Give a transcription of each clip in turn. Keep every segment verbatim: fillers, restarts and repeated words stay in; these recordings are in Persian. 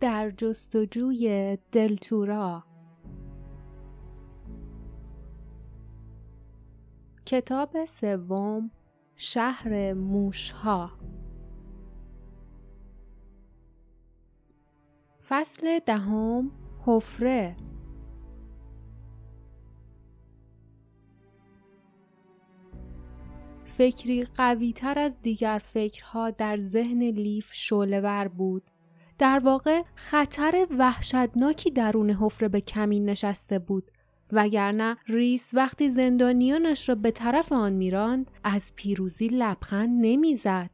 در جستجوی دلتورا. کتاب سوم، شهر موشها. فصل دهم، حفره. فکری قوی تر از دیگر فکرها در ذهن لیف شعله‌ور بود. در واقع خطر وحشتناکی درون حفره به کمین نشسته بود، وگرنه ریس وقتی زندانیانش را به طرف آن می‌راند از پیروزی لبخند نمی‌زد.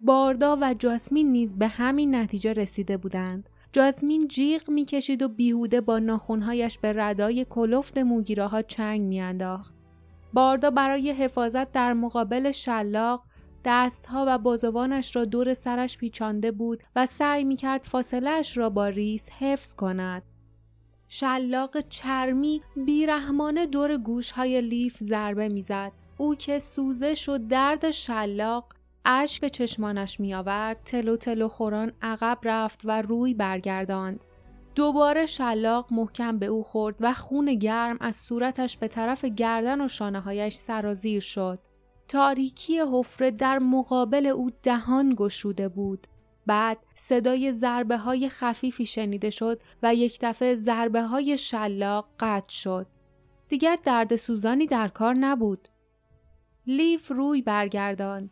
باردا و جاسمین نیز به همین نتیجه رسیده بودند. جاسمین جیغ می‌کشید و بیهوده با ناخن‌هایش به ردای کلفت موگیره‌ها چنگ می‌انداخت. باردا برای حفاظت در مقابل شلاق دستها و بازوانش را دور سرش پیچانده بود و سعی می‌کرد فاصله اش را با ریس حفظ کند. شلاق چرمی بیرحمانه دور گوش‌های لیف ضربه می‌زد. او که سوزش و درد شلاق اشک به چشمانش می‌آورد، تلو تلو خوران عقب رفت و روی برگرداند. دوباره شلاق محکم به او خورد و خون گرم از صورتش به طرف گردن و شانه‌هایش سرازیر شد. تاریکی حفره در مقابل او دهان گشوده بود. بعد صدای ضربه‌های خفیفی شنیده شد و یک دفعه ضربه‌های شلاق قطع شد. دیگر درد سوزانی در کار نبود. لیف روی برگرداند.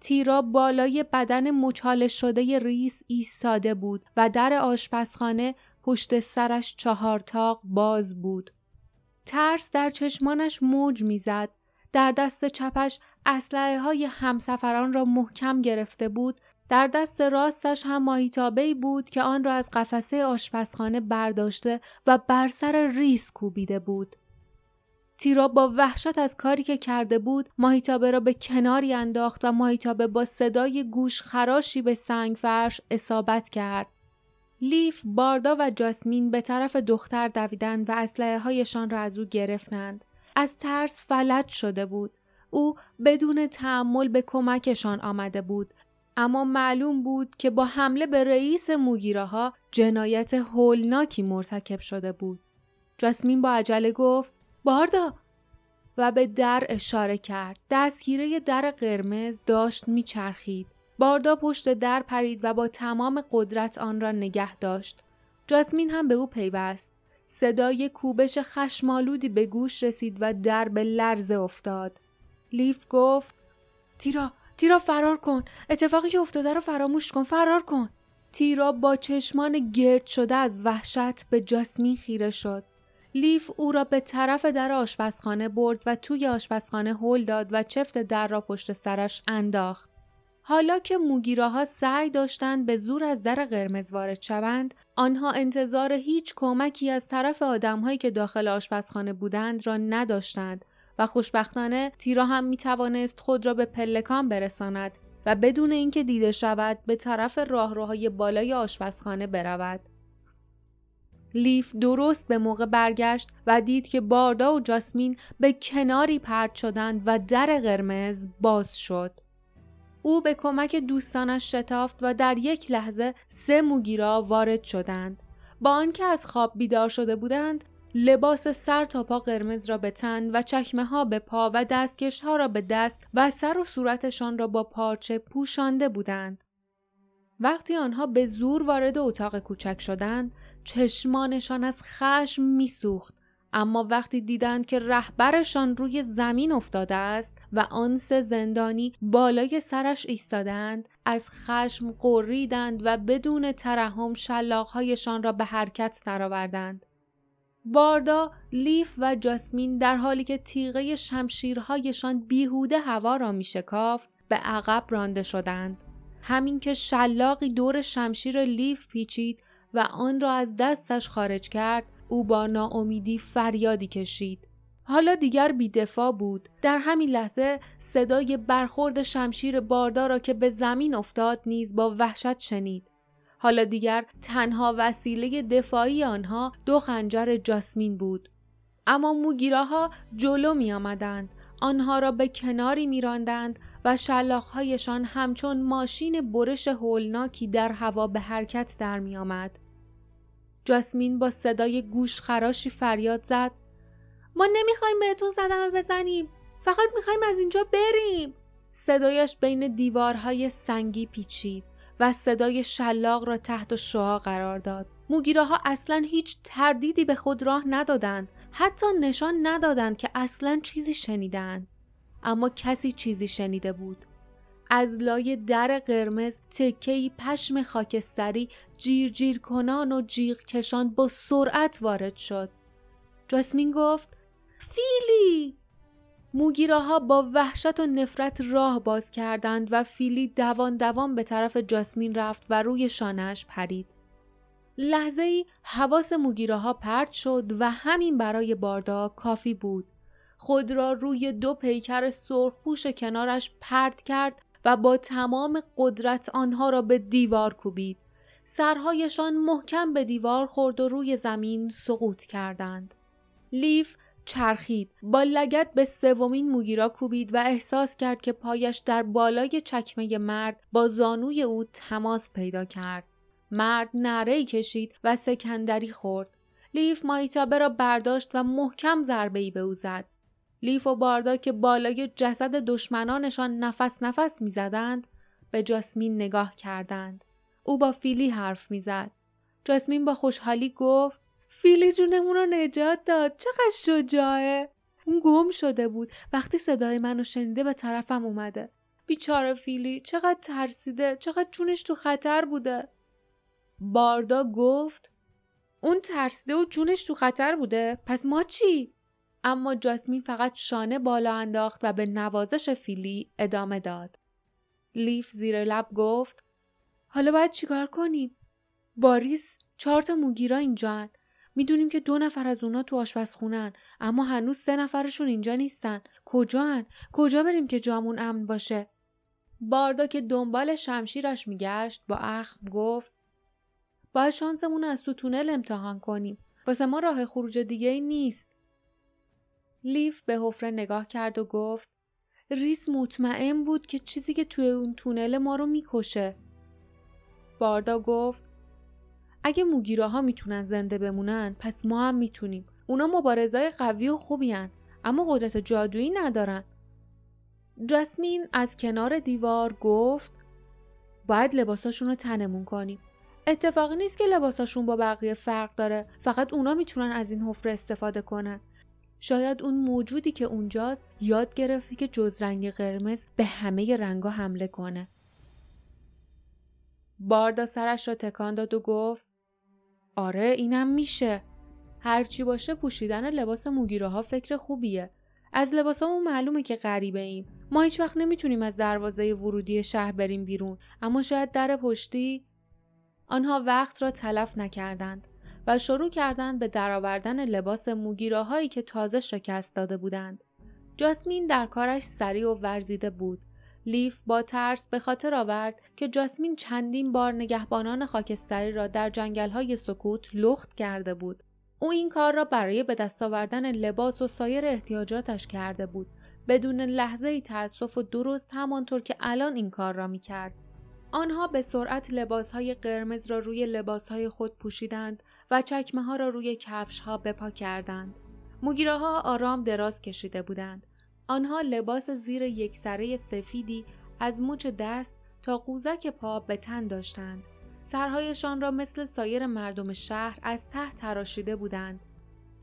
تیرا بالای بدن مچاله شده ریس ایستاده بود و در آشپزخانه پشت سرش چهار تاق باز بود. ترس در چشمانش موج می‌زد. در دست چپش اسلحه‌های همسفران را محکم گرفته بود. در دست راستش هم ماهیتابه‌ای بود که آن را از قفسه آشپزخانه برداشته و بر سر ریس کوبیده بود. تیرا با وحشت از کاری که کرده بود ماهیتابه را به کناری انداخت و ماهیتابه با صدای گوش خراشی به سنگ فرش اصابت کرد. لیف، باردا و جاسمین به طرف دختر دویدند و اسلحه‌هایشان را از او گرفتند. از ترس فلج شده بود. او بدون تأمل به کمکشان آمده بود، اما معلوم بود که با حمله به رئیس موگیره‌ها جنایت هولناکی مرتکب شده بود. جاسمین با عجله گفت باردا و به در اشاره کرد. دستگیره در قرمز داشت میچرخید. باردا پشت در پرید و با تمام قدرت آن را نگه داشت. جاسمین هم به او پیوست. صدای کوبش خشمالودی به گوش رسید و در به لرزه افتاد. لیف گفت تیرا، تیرا فرار کن. اتفاقی که افتاده رو فراموش کن. فرار کن. تیرا با چشمان گرد شده از وحشت به جاسمین خیره شد. لیف او را به طرف در آشپزخانه برد و توی آشپزخانه هل داد و چفت در را پشت سرش انداخت. حالا که موگیراها سعی داشتند به زور از در قرمز وارد شوند، آنها انتظار هیچ کمکی از طرف آدم‌هایی که داخل آشپزخانه بودند را نداشتند و خوشبختانه تیرا هم می‌توانست خود را به پلکان برساند و بدون اینکه دیده شود به طرف راهروهای بالای آشپزخانه برود. لیف درست به موقع برگشت و دید که باردا و جاسمین به کناری پرت شدند و در قرمز باز شد. او به کمک دوستانش شتافت و در یک لحظه سه موگیرا وارد شدند. با آنکه از خواب بیدار شده بودند، لباس سر تا پا قرمز را به تن و چکمه ها به پا و دستکش ها را به دست و سر و صورتشان را با پارچه پوشانده بودند. وقتی آنها به زور وارد اتاق کوچک شدند، چشمانشان از خشم میسوخت، اما وقتی دیدند که رهبرشان روی زمین افتاده است و آن سه زندانی بالای سرش ایستادند، از خشم غریدند و بدون ترحم شلاق‌هایشان را به حرکت درآوردند. باردا، لیف و جاسمین در حالی که تیغه شمشیرهایشان بیهوده هوا را میشکافت، به عقب رانده شدند. همین که شلاقی دور شمشیر لیف پیچید و آن را از دستش خارج کرد، او با ناامیدی فریادی کشید. حالا دیگر بی‌دفاع بود. در همین لحظه صدای برخورد شمشیر باردا را که به زمین افتاد نیز با وحشت شنید. حالا دیگر تنها وسیله دفاعی آنها دو خنجر جاسمین بود. اما موگیراها جلو می آمدند. آنها را به کناری می‌راندند و شلاق‌هایشان همچون ماشین برش هولناکی در هوا به حرکت در می‌آمد. جاسمین با صدای گوشخراشی فریاد زد: ما نمی‌خوایم بهتون صدمه بزنیم، فقط می‌خوایم از اینجا بریم. صدایش بین دیوارهای سنگی پیچید و صدای شلاق را تحت شعاع قرار داد. موگیراها اصلاً هیچ تردیدی به خود راه ندادند، حتی نشان ندادند که اصلاً چیزی شنیدند. اما کسی چیزی شنیده بود. از لای در قرمز تکه‌ای پشم خاکستری جیر جیر کنان و جیغ کشان با سرعت وارد شد. جاسمین گفت: فیلی! موگیراها با وحشت و نفرت راه باز کردند و فیلی دوان دوان به طرف جاسمین رفت و روی شانه‌اش پرید. لحظه‌ای حواس موگیراها پرت شد و همین برای باردا کافی بود. خود را روی دو پیکر سرخپوش کنارش پرت کرد و با تمام قدرت آنها را به دیوار کوبید. سرهایشان محکم به دیوار خورد و روی زمین سقوط کردند. لیف چرخید، با لگد به سومین موگیرا کوبید و احساس کرد که پایش در بالای چکمه مرد با زانوی او تماس پیدا کرد. مرد نعره‌ای کشید و سکندری خورد. لیف مایتابه را برداشت و محکم ضربه‌ای به او زد. لیف و باردا که بالای جسد دشمنانشان نفس نفس می‌زدند، به جاسمین نگاه کردند. او با فیلی حرف می‌زد. جاسمین با خوشحالی گفت: فیلی جونمون رو نجات داد، چقدر شجاعه! اون گم شده بود، وقتی صدای منو شنیده به طرفم اومده. بیچاره فیلی، چقدر ترسیده، چقدر جونش تو خطر بوده. باردا گفت: اون ترسیده و جونش تو خطر بوده، پس ما چی؟ اما جاسمین فقط شانه بالا انداخت و به نوازش فیلی ادامه داد. لیف زیر لب گفت: حالا باید چیکار کنیم؟ باریس چهار تا موگیرا اینجان. میدونیم که دو نفر از اونا تو آشپزخونن، اما هنوز سه نفرشون اینجا نیستن. کجان؟ کجا بریم که جامون امن باشه؟ باردا که دنبال شمشیرش میگشت با اخم گفت: باید شانسمون از تو تونل امتحان کنیم. واسه ما راه خروج دیگه ای نیست. لیف به حفره نگاه کرد و گفت: ریس مطمئن بود که چیزی که توی اون تونل ما رو میکشه. باردا گفت: اگه موگیراها میتونن زنده بمونن، پس ما هم میتونیم. اونا مبارزای قوی و خوبی هن، اما قدرت جادویی ندارن. جاسمین از کنار دیوار گفت: باید لباساشون رو تنمون کنیم. اتفاقی نیست که لباساشون با بقیه فرق داره، فقط اونا میتونن از این حفره استفاده کنن. شاید اون موجودی که اونجاست یاد گرفتی که جز رنگ قرمز به همه رنگا حمله کنه. باردا سرش را تکان داد و گفت: آره اینم میشه. هرچی باشه پوشیدن لباس موگیراها فکر خوبیه. از لباسامون معلومه که غریبه ایم. ما هیچ وقت نمیتونیم از دروازه ورودی شهر بریم بیرون، اما شاید در پشتی. آنها وقت را تلف نکردند و شروع کردند به درآوردن لباس موگیراهایی که تازه شکست داده بودند. جاسمین در کارش سریع و ورزیده بود. لیف با ترس به خاطر آورد که جاسمین چندین بار نگهبانان خاکستری را در جنگل‌های سکوت لخت کرده بود. او این کار را برای به دست آوردن لباس و سایر احتیاجاتش کرده بود، بدون لحظه‌ای تأسف و درست همانطور که الان این کار را می‌کرد. آنها به سرعت لباس‌های قرمز را روی لباس‌های خود پوشیدند و چکمه‌ها را روی کفش‌ها به پا کردند. موگیراها آرام دراز کشیده بودند. آنها لباس زیر یک سره سفیدی از مچ دست تا قوزک پا به تن داشتند. سرهایشان را مثل سایر مردم شهر از ته تراشیده بودند.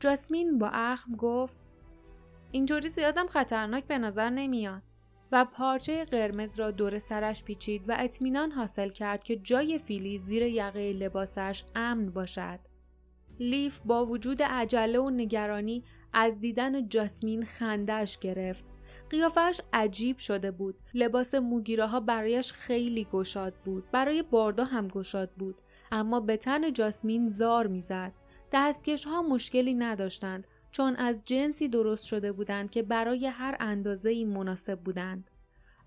جاسمین با اخم گفت: اینطوری زیادم خطرناک به نظر نمیاد. و پارچه قرمز را دور سرش پیچید و اطمینان حاصل کرد که جای فیلی زیر یقه لباسش امن باشد. لیف با وجود عجله و نگرانی از دیدن جاسمین خنده‌اش گرفت. قیافش عجیب شده بود. لباس موگیراها برایش خیلی گشاد بود. برای باردا هم گشاد بود، اما به تن جاسمین زار می‌زد. دستکش‌ها مشکلی نداشتند، چون از جنسی درست شده بودند که برای هر اندازه‌ای مناسب بودند.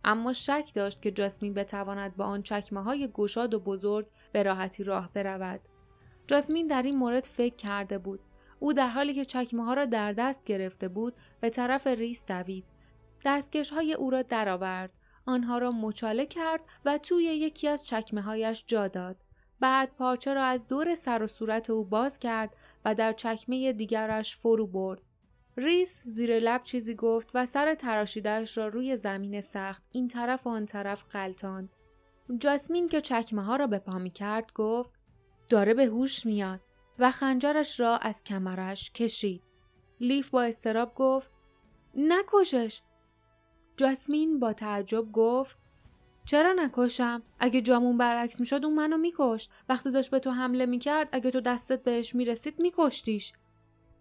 اما شک داشت که جاسمین بتواند با آن چکمه‌های گشاد و بزرگ به راحتی راه برود. جاسمین در این مورد فکر کرده بود. او در حالی که چکمه‌ها را در دست گرفته بود، به طرف ریس دوید. دستکش‌های او را درآورد، آنها را مچاله کرد و توی یکی از چکمه‌هایش جا داد. بعد پارچه را از دور سر و صورت او باز کرد و در چکمه دیگرش فرو برد. ریس زیر لب چیزی گفت و سر تراشیده‌اش را روی زمین سخت این طرف و آن طرف غلتاند. جاسمین که چکمه ها را به پا می کرد گفت داره به هوش میاد و خنجرش را از کمرش کشید. لیف با اضطراب گفت نکشش. جاسمین با تعجب گفت چرا نکشم؟ اگه جامون برعکس میشد اون منو میکشت. وقتی داشت به تو حمله میکرد اگه تو دستت بهش میرسید میکشتیش.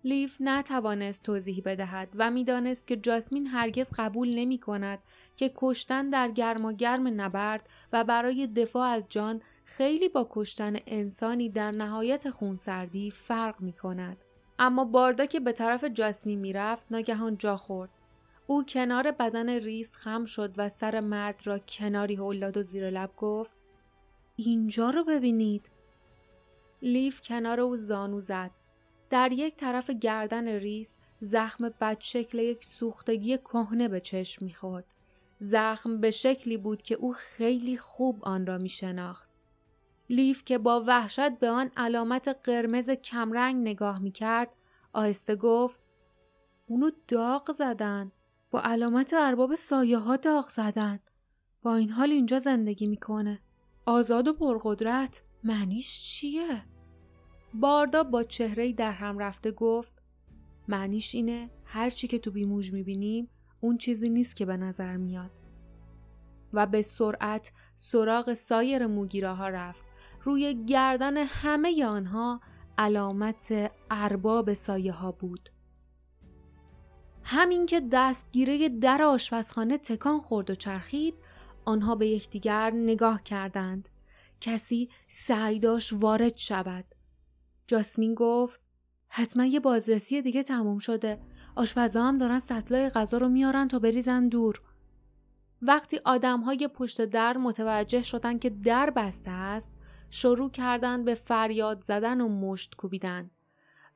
لیف نتوانست توضیح بدهد و میدانست که جاسمین هرگز قبول نمی کند که کشتن در گرماگرم نبرد و برای دفاع از جان خیلی با کشتن انسانی در نهایت خونسردی فرق می کند. اما باردا که به طرف جاسمین می رفت ناگهان جا خورد. او کنار بدن ریس خم شد و سر مرد را کناری هل داد و زیر لب گفت اینجا رو ببینید. لیف کنار او زانو زد. در یک طرف گردن ریس زخم بدشکل یک سوختگی کهنه به چشم می‌خورد. زخم به شکلی بود که او خیلی خوب آن را می‌شناخت. لیف که با وحشت به آن علامت قرمز کمرنگ نگاه می‌کرد، آهسته گفت: "اونو داغ زدن، با علامت ارباب سایه‌ها داغ زدن. با این حال اینجا زندگی می‌کنه. آزاد و پرقدرت، معنیش چیه؟" باردا با چهره‌ای در هم رفته گفت معنیش اینه هر چی که تو بیموج میبینیم اون چیزی نیست که به نظر میاد. و به سرعت سراغ سایر موگیراها رفت. روی گردن همه آنها علامت ارباب سایه ها بود. همین که دستگیره در آشپزخانه تکان خورد و چرخید، آنها به یکدیگر نگاه کردند. کسی سعی داشت وارد شود. جاسمین گفت حتما یه بازرسی دیگه تموم شده. آشپزا هم دارن سطلای غذا رو میارن تا بریزن دور. وقتی آدم‌های پشت در متوجه شدن که در بسته است، شروع کردند به فریاد زدن و مشت کوبیدن.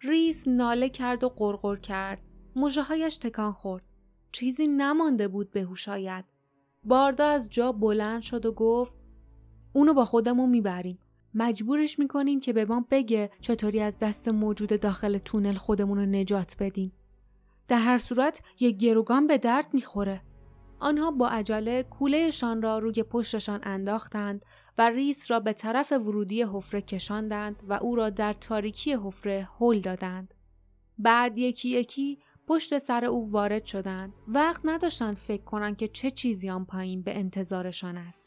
ریس ناله کرد و غرغر کرد. مژه‌هایش تکان خورد. چیزی نمانده بود به هوش آید. باردا از جا بلند شد و گفت اونو با خودمون میبریم. مجبورش میکنیم که به ما بگه چطوری از دست موجود داخل تونل خودمون رو نجات بدیم. در هر صورت یک گروگان به درد میخوره. آنها با عجله کولهشان را روی پشتشان انداختند و ریس را به طرف ورودی حفره کشاندند و او را در تاریکی حفره هل دادند. بعد یکی یکی پشت سر او وارد شدند. وقت نداشتند فکر کنند که چه چیزی آن پایین به انتظارشان است.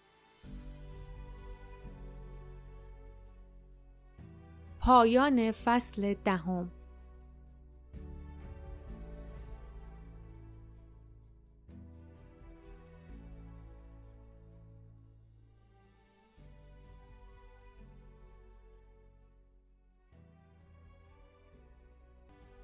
پایان فصل دهم.